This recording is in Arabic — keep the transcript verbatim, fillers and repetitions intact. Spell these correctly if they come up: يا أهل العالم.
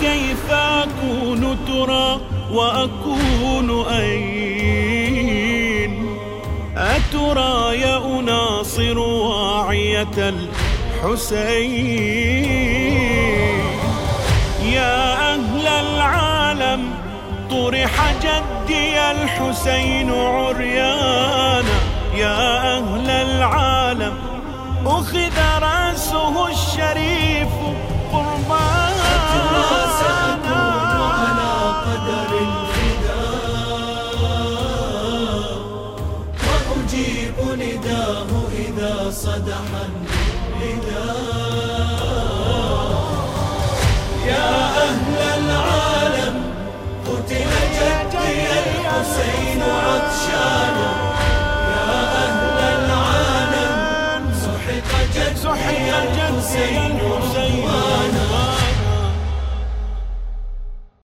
فكيف أكون ترى وأكون أين؟ أترى يا أناصر واعية الحسين؟ يا أهل العالم طرح جدي الحسين عريانا، يا أهل العالم أخذ رأسه الشريف قربانا. سأكون على قدر الفداء وأجيب نداه إذا صدح النداء. يا أهل العالم قتل جدي الحسين عطشانا، يا أهل العالم سحق جدي الحسين.